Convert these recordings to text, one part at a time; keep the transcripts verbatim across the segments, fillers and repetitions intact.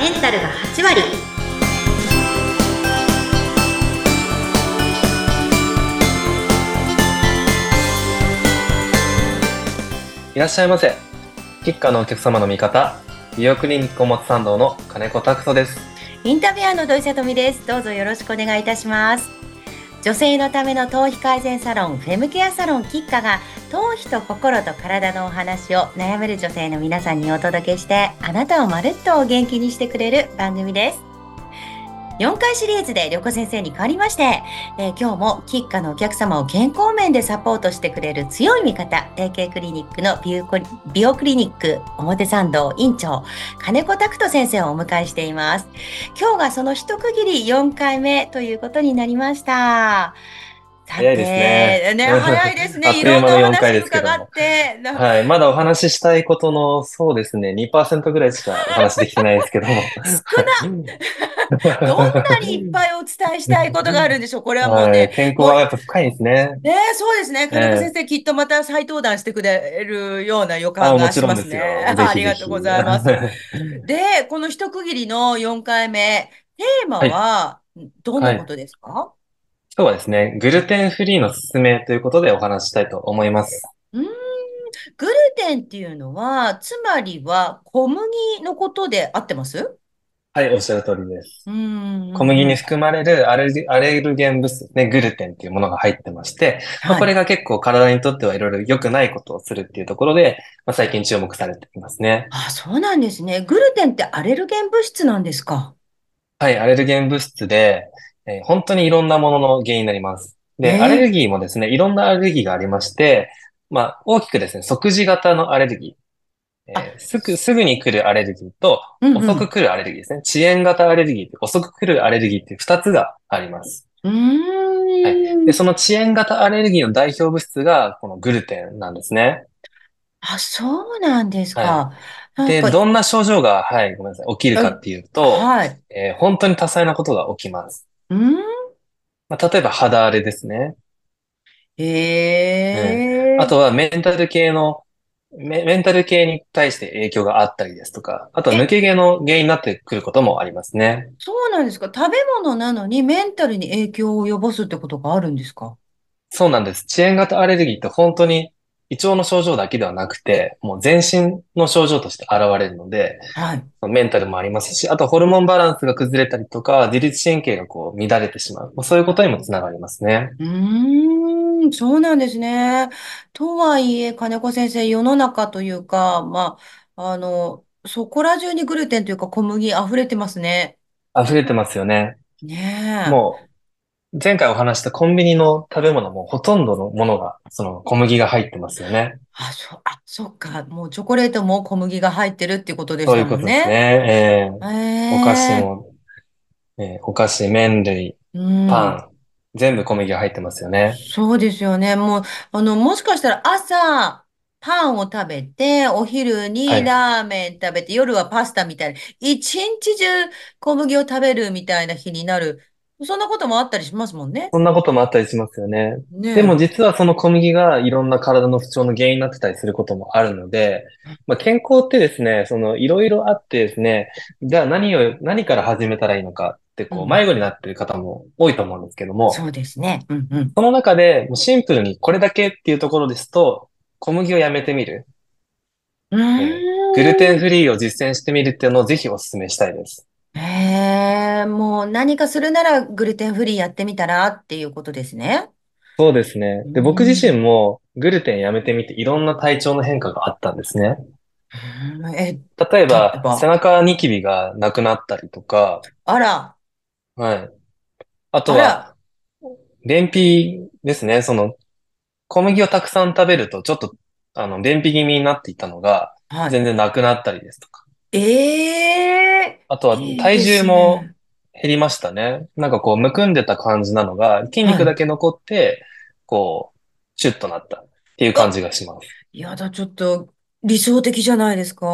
メンタルがはちわり。いらっしゃいませ。キッカのお客様の味方、美容クリニックおもつ参道の金子拓人です。インタビュアーの土井さとみです。どうぞよろしくお願いいたします。女性のための頭皮改善サロン、フェムケアサロンキッカが、頭皮と心と体のお話を悩める女性の皆さんにお届けして、あなたをまるっとお元気にしてくれる番組です。よんかいシリーズで涼子先生に代わりまして、えー、今日もキッカのお客様を健康面でサポートしてくれる強い味方、提携クリニックの美容クリニック表参道院長、金子拓人先生をお迎えしています。今日がその一区切りよんかいめということになりました。早いですね。ね、早いですね。いろんなお話伺って、はい、まだお話ししたいことの、そうですね、にパーセント ぐらいしかお話できてないですけども。少などんなにいっぱいお伝えしたいことがあるんでしょう。これはもうね。はい、健康はやっぱ深いですね。ね、そうですね。金子先生、えー、きっとまた再登壇してくれるような予感がしますね。あ, すありがとうございます。で、この一区切りのよんかいめ、テーマはどんなことですか？はいはい、今日はですね、グルテンフリーのすすめということでお話ししたいと思います。うーん、グルテンっていうのは、つまりは小麦のことで合ってます？はい、おっしゃる通りです。うーん、小麦に含まれるアレル、アレルゲン物質、ね、グルテンっていうものが入ってまして、はい、まあ、これが結構体にとってはいろいろ良くないことをするっていうところで、まあ、最近注目されていますね。あ、そうなんですね。グルテンってアレルゲン物質なんですか？はい、アレルゲン物質で、えー、本当にいろんなものの原因になります。で、えー、アレルギーもですね、いろんなアレルギーがありまして、まあ、大きくですね、即時型のアレルギー、えー、すぐ、すぐに来るアレルギーと、遅く来るアレルギーですね。うんうん、遅延型アレルギーと、遅く来るアレルギーっていう二つがあります。うーん、はい。で、その遅延型アレルギーの代表物質が、このグルテンなんですね。あ、そうなんですか。はい、で、どんな症状が、はい、ごめんなさい、起きるかっていうと、はい、えー、本当に多彩なことが起きます。んまあ、例えば肌荒れですね。えーうん、あとはメンタル系のメ、メンタル系に対して影響があったりですとか、あとは抜け毛の原因になってくることもありますね。そうなんですか。食べ物なのにメンタルに影響を及ぼすってことがあるんですか？そうなんです。遅延型アレルギーって本当に胃腸の症状だけではなくて、もう全身の症状として現れるので、はい、メンタルもありますし、あとホルモンバランスが崩れたりとか、自律神経がこう乱れてしまう、そういうことにもつながりますね。うーん、そうなんですね。とはいえ、金子先生、世の中というか、まあ、あの、そこら中にグルテンというか小麦溢れてますね。溢れてますよね。ねえ。もう前回お話したコンビニの食べ物もほとんどのものが、その小麦が入ってますよね。あ、そう、あ、そっか。もうチョコレートも小麦が入ってるっていうことですよね。そういうことですね。えー、えー、お菓子も、えー、お菓子、麺類、パン、全部小麦が入ってますよね。そうですよね。もう、あの、もしかしたら朝、パンを食べて、お昼にラーメン食べて、はい、夜はパスタみたいな、一日中小麦を食べるみたいな日になる。そんなこともあったりしますもんね。そんなこともあったりしますよね。ね、でも実はその小麦がいろんな体の不調の原因になってたりすることもあるので、まあ、健康ってですね、そのいろいろあってですね、じゃあ何を、何から始めたらいいのかってこう迷子になっている方も多いと思うんですけども。うん、そうですね。うんうん。その中でシンプルにこれだけっていうところですと、小麦をやめてみる。うん、グルテンフリーを実践してみるっていうのをぜひお勧めしたいです。へえ、もう何かするならグルテンフリーやってみたらっていうことですね。そうですね。で、僕自身もグルテンやめてみていろんな体調の変化があったんですね。うん、え、例えば、背中ニキビがなくなったりとか。あら。はい。あとは、便秘ですね。その、小麦をたくさん食べるとちょっと、あの、便秘気味になっていたのが、全然なくなったりですとか。はい、ええー。あとは体重も減りましたね。いいですね。なんかこうむくんでた感じなのが筋肉だけ残ってこうシュッとなったっていう感じがします。いやだ、ちょっと理想的じゃないですか。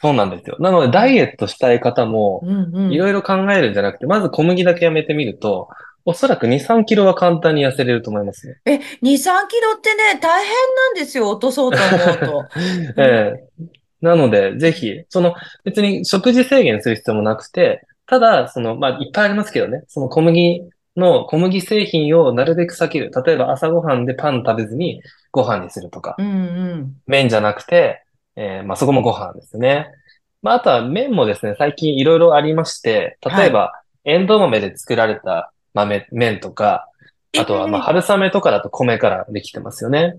そうなんですよ。なのでダイエットしたい方もいろいろ考えるんじゃなくて、まず小麦だけやめてみるとおそらくに、さんキロは簡単に痩せれると思いますね。え、に、さんキロってね、大変なんですよ、落とそうと思うと。ええ、なので、ぜひ、その、別に食事制限する必要もなくて、ただ、その、まあ、いっぱいありますけどね、その小麦の、小麦製品をなるべく避ける。例えば朝ごはんでパン食べずにご飯にするとか、うんうん、麺じゃなくて、えー、まあ、そこもご飯ですね。まあ、あとは麺もですね、最近いろいろありまして、例えば、はい、エンドウ豆で作られた豆、麺とか、あとは、まあ、春雨とかだと米からできてますよね。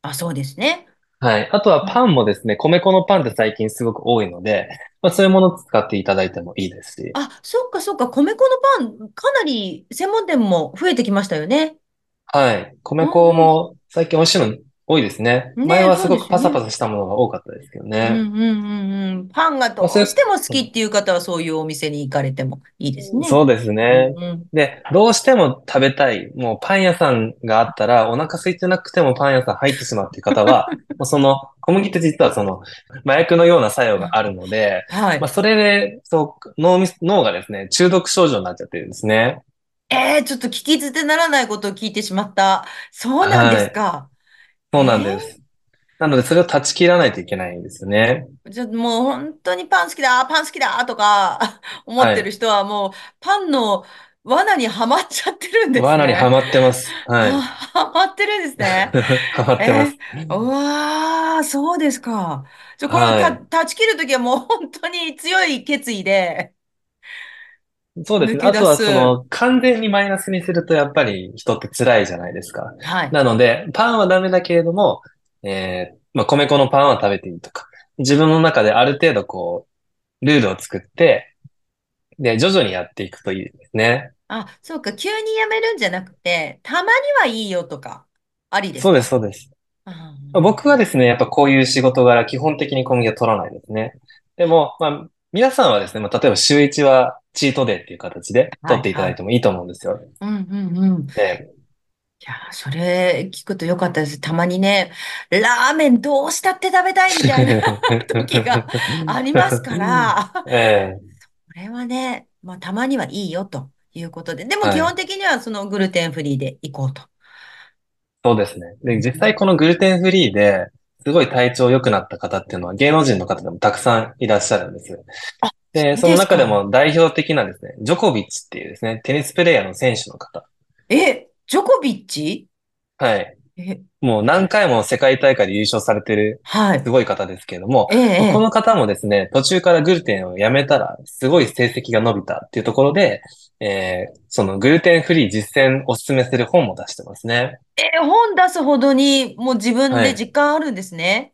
あ、そうですね。はい。あとはパンもですね、米粉のパンって最近すごく多いので、まあ、そういうものを使っていただいてもいいですし。あ、そっかそっか。米粉のパン、かなり専門店も増えてきましたよね。はい。米粉も最近美味しいの多いですね。うん、前はすごくパサパサしたものが多かったですけどね。ね、うんうんうんうん。パンがどうしても好きっていう方はそういうお店に行かれてもいいですね。そうですね。うんうん、で、どうしても食べたい、もうパン屋さんがあったらお腹空いてなくてもパン屋さん入ってしまうっていう方は、もうその小麦って実はその麻薬のような作用があるので、はい、まあそれでそう脳、脳がですね、中毒症状になっちゃってるんですね。えー、ちょっと聞き捨てならないことを聞いてしまった。そうなんですか。はい、そうなんです。なので、それを断ち切らないといけないんですよね。じゃもう本当にパン好きだ、パン好きだとか思ってる人はもうパンの罠にはまっちゃってるんですね。罠にはまってます。はい。はまってるんですね。はまってます。えー、うわー、そうですか。じゃこの断ち切るときはもう本当に強い決意で。そうですね。あとはその、完全にマイナスにするとやっぱり人って辛いじゃないですか。はい。なので、パンはダメだけれども、えー、まあ、米粉のパンは食べていいとか、自分の中である程度こう、ルールを作って、で、徐々にやっていくといいですね。あ、そうか。急にやめるんじゃなくて、たまにはいいよとか、ありですか？そうです、そうです。うん、僕はですね、やっぱこういう仕事柄、基本的に小麦は取らないですね。でも、まあ、皆さんはですね、まあ、例えば週いちは、チートデーっていう形で取っていただいてもいいと思うんですよ。うんうんうん。ね、いや、それ聞くとよかったです。たまにね、ラーメンどうしたって食べたいみたいな時がありますから、ええ、それはね、まあたまにはいいよということで、でも基本的にはそのグルテンフリーでいこうと。はい、そうですね。で、実際このグルテンフリーで、すごい体調良くなった方っていうのは芸能人の方でもたくさんいらっしゃるんですよ。あ、で、その中でも代表的なですね、ジョコビッチっていうですね、テニスプレイヤーの選手の方。え、ジョコビッチ？はい。もう何回も世界大会で優勝されてる、すごい方ですけれども、はい、ええ、この方もですね、途中からグルテンをやめたら、すごい成績が伸びたっていうところで、えー、そのグルテンフリー実践お勧めする本も出してますね。えー、本出すほどに、もう自分で実感あるんですね。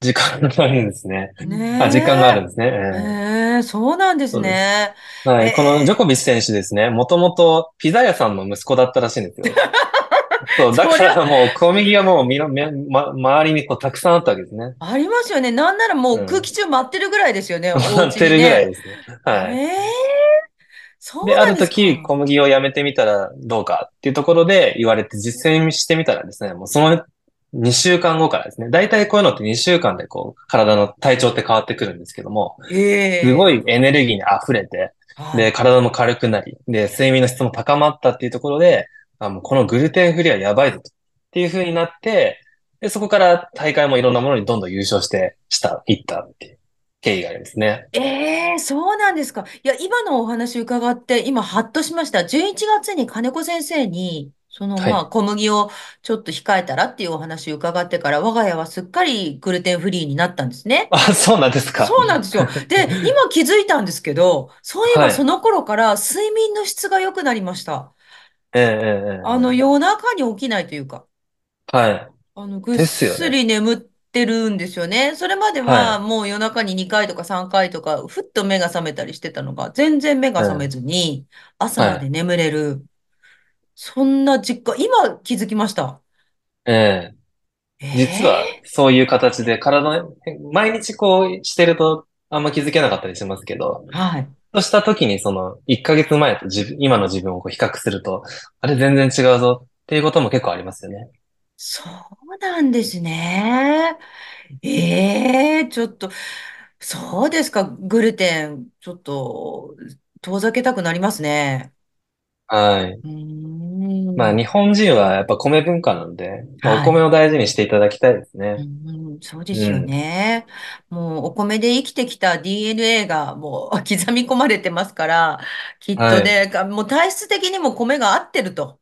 はい、時間があるんですね。ね、あ、時間があるんですね。えー、そうなんですね。はい、えー、このジョコビッチ選手ですね、もともとピザ屋さんの息子だったらしいんですよ。そう、だからもう小麦がもうみの、ま、周りにこうたくさんあったわけですね。ありますよね。なんならもう空気中舞ってるぐらいですよね。うん、お家にね、舞ってるぐらいですね。はい。えー、そうなんですか。で、ある時小麦をやめてみたらどうかっていうところで言われて実践してみたらですね、もうその、にしゅうかんごからですね。だいたいこういうのってにしゅうかんでこう、体の体調って変わってくるんですけども、えー、すごいエネルギーに溢れて、で、体も軽くなり、で、睡眠の質も高まったっていうところで、あ、もうこのグルテンフリーはやばいぞっていう風になって、で、そこから大会もいろんなものにどんどん優勝して、した、いったっていう経緯がありますね。ええー、そうなんですか。いや、今のお話伺って、今ハッとしました。じゅういちがつに金子先生に、その、まあ、小麦をちょっと控えたらっていうお話を伺ってから、我が家はすっかりグルテンフリーになったんですね。あ、そうなんですか。そうなんですよ。で、今気づいたんですけど、そういえばその頃から睡眠の質が良くなりました。ええ、あの、夜中に起きないというか。はい。あの、ぐっすり眠ってるんですよね。それまではもう夜中ににかいとかさんかいとか、ふっと目が覚めたりしてたのが、全然目が覚めずに、朝まで眠れる。はいはい、そんな実感、今気づきました。ええ。実は、そういう形で体の、毎日こうしてるとあんま気づけなかったりしますけど、はい。そうした時にその、いっかげつまえと自分、今の自分をこう比較すると、あれ全然違うぞっていうことも結構ありますよね。そうなんですね。ええー、ちょっと、そうですか、グルテン、ちょっと、遠ざけたくなりますね。はい。うん。ん、まあ日本人はやっぱ米文化なんで、まあはおい。米を大事にしていただきたいですうね。んうんそうでうすよん。ね。もうお米で生きてきた ディーエヌエー がもう 刻み込まれてますから、きっはとい。ね、がもう体質的にも米が合ってると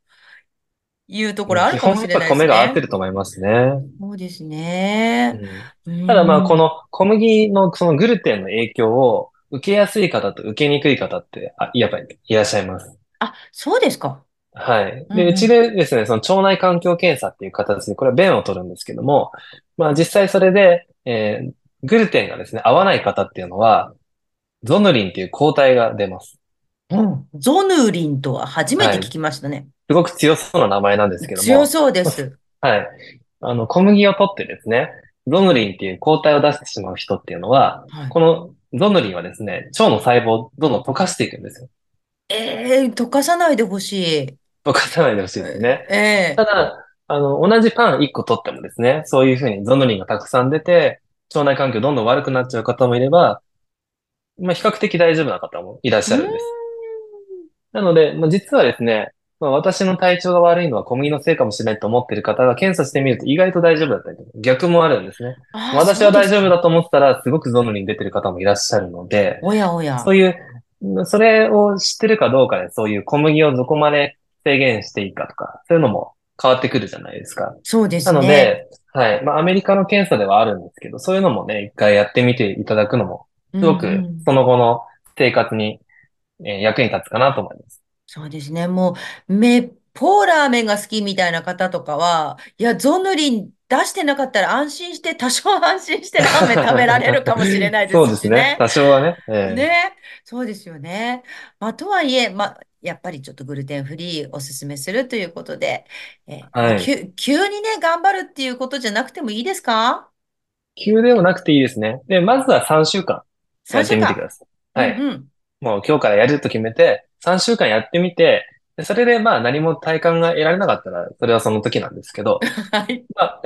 いうとこうろんある基かも本やしっれぱないです米が合ってね。ると思いますね。そうですね。うん。うただまあこん。の小麦のそのグルテンの影響を受けやすい方と受けにくい方ってあやっぱりいらっしゃいます。あ、そうですか。はい。うんで、ううちん。でですね、その腸内環境検査っていう形で、これは便を取るんですけども、まあ実際それで、えーグルテンがですね、合わない方っていうのは、ゾヌリンっていう抗体が出ます。うん。ゾヌリンとは初めはて聞い。きましたね。すごく強そうな名前なんですけど強も、そうでまあすす。はい。あの、小麦を取ってですね、ゾヌリンっていう抗体を出してしまう人っていうのは、はい。このゾヌリンはですね、腸の細胞をどんどん溶かしていくんですよ。ええー、溶かさないでほしい。溶かさないでほしいですね。えたえだ、あの、同じパンいっこ取ってもですね、そういうふうにゾヌリンがたくさん出て、腸内環境どんどん悪くなっちゃう方もいれば、まあ、比較的大丈夫な方もいらっしうゃるんです。ん。なので、まあ、実はですね、まあ、私の体調が悪いのは小麦のせいかもしれないと思っている方が検査してみると意外と大丈夫だったりとか、逆もあるんですね。ああ、私そうはで大す丈夫だか。と思ってたら、すごくゾヌリン出てる方もいらっしゃるので、おやおや。そういう、うんそれを知ってるかどうかで、そういう小麦をどこまで制限していいかとか、そういうのも変わってくるじゃないですか。そうでなすのね。で、はい。まあ、アメリカの検査ではあるんですけど、そういうのもね、一回やってみていただくのも、うすごんうくん。その後の生活に、えー役に立つかなと思います。そうですね。もう、めっぽうラーメンが好きみたいな方とかは、いや、ゾヌリン出してなかったら安心して、多少安心してラーメン食べられるかもしれないでそうすですしね。ね。多少はね。ええ。ね。そうですよね。まあ、とはいえ、まあ、やっぱりちょっとグルテンフリーおすすめするということで、えーまあ、はい。急、急にね、頑張るっていうことじゃなくてもいいですか？ 急でもなくていいですね。で、まずはさんしゅうかんや さん っ週てみてく間。ださい。うはんい。うん。もう今日からやると決めて、さんしゅうかんやってみて、でそれでまあ何も体感が得られなかったら、それはその時なんですけど、はい。まあ、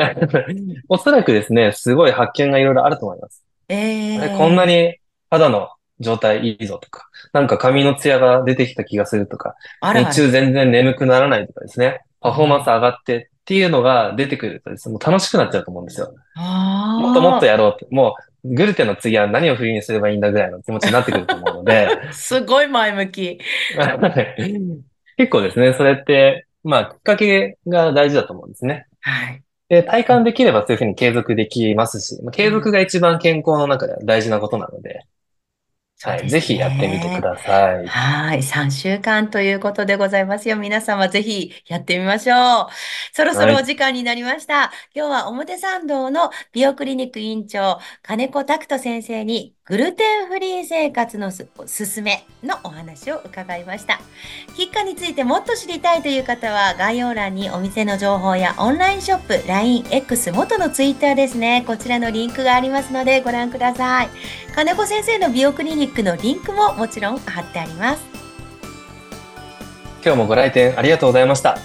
おそらくですね、すごい発見がいろいろあると思います。あれ、こんなええに肌の状態いいぞとか、なんか髪のツヤが出てきた気がするとか、あ日らあ中ら。全然眠くならないとかですね、パフォーマンスあ上がってっていうのが出てくるとですね、もう楽しくなっちゃうと思うんですよ。もっともっとあ。やろうって、もうグルテンの次は何を振りにすればいいんだぐらいの気持ちになってくると思うので、すごい前向き。結構ですね、それって、まあ、きっかけが大事だと思うんですね。はい。で、体感できればそういうふうに継続できますし、まあ、う継続ん。が一番健康の中では大事なことなので、そうはでい、ぜすひやってみてくね。ださい。はい。さんしゅうかんということでございますよ。皆様ぜひやってみましょう。そろそはろおい。時間になりました。今日は表参道の美容クリニック院長、金子拓人先生にグルテンフリー生活のすおすすめのお話を伺いました。キッカについてもっと知りたいという方は概要欄にお店の情報やオンラインショップ、ライン、X、元の Twitter ですね。こちらのリンクがありますのでご覧ください。金子先生の美容クリニックのリンクももちろん貼ってあります。今日もご来店ありがとうございました。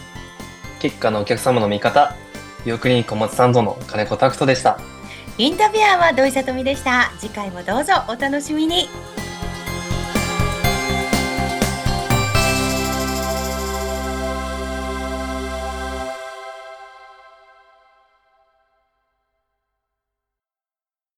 キッカのお客様の味方、美容クリニック小松さんとの金子拓人でした。インタビュアーは土井さとみでした。次回もどうぞお楽しみに。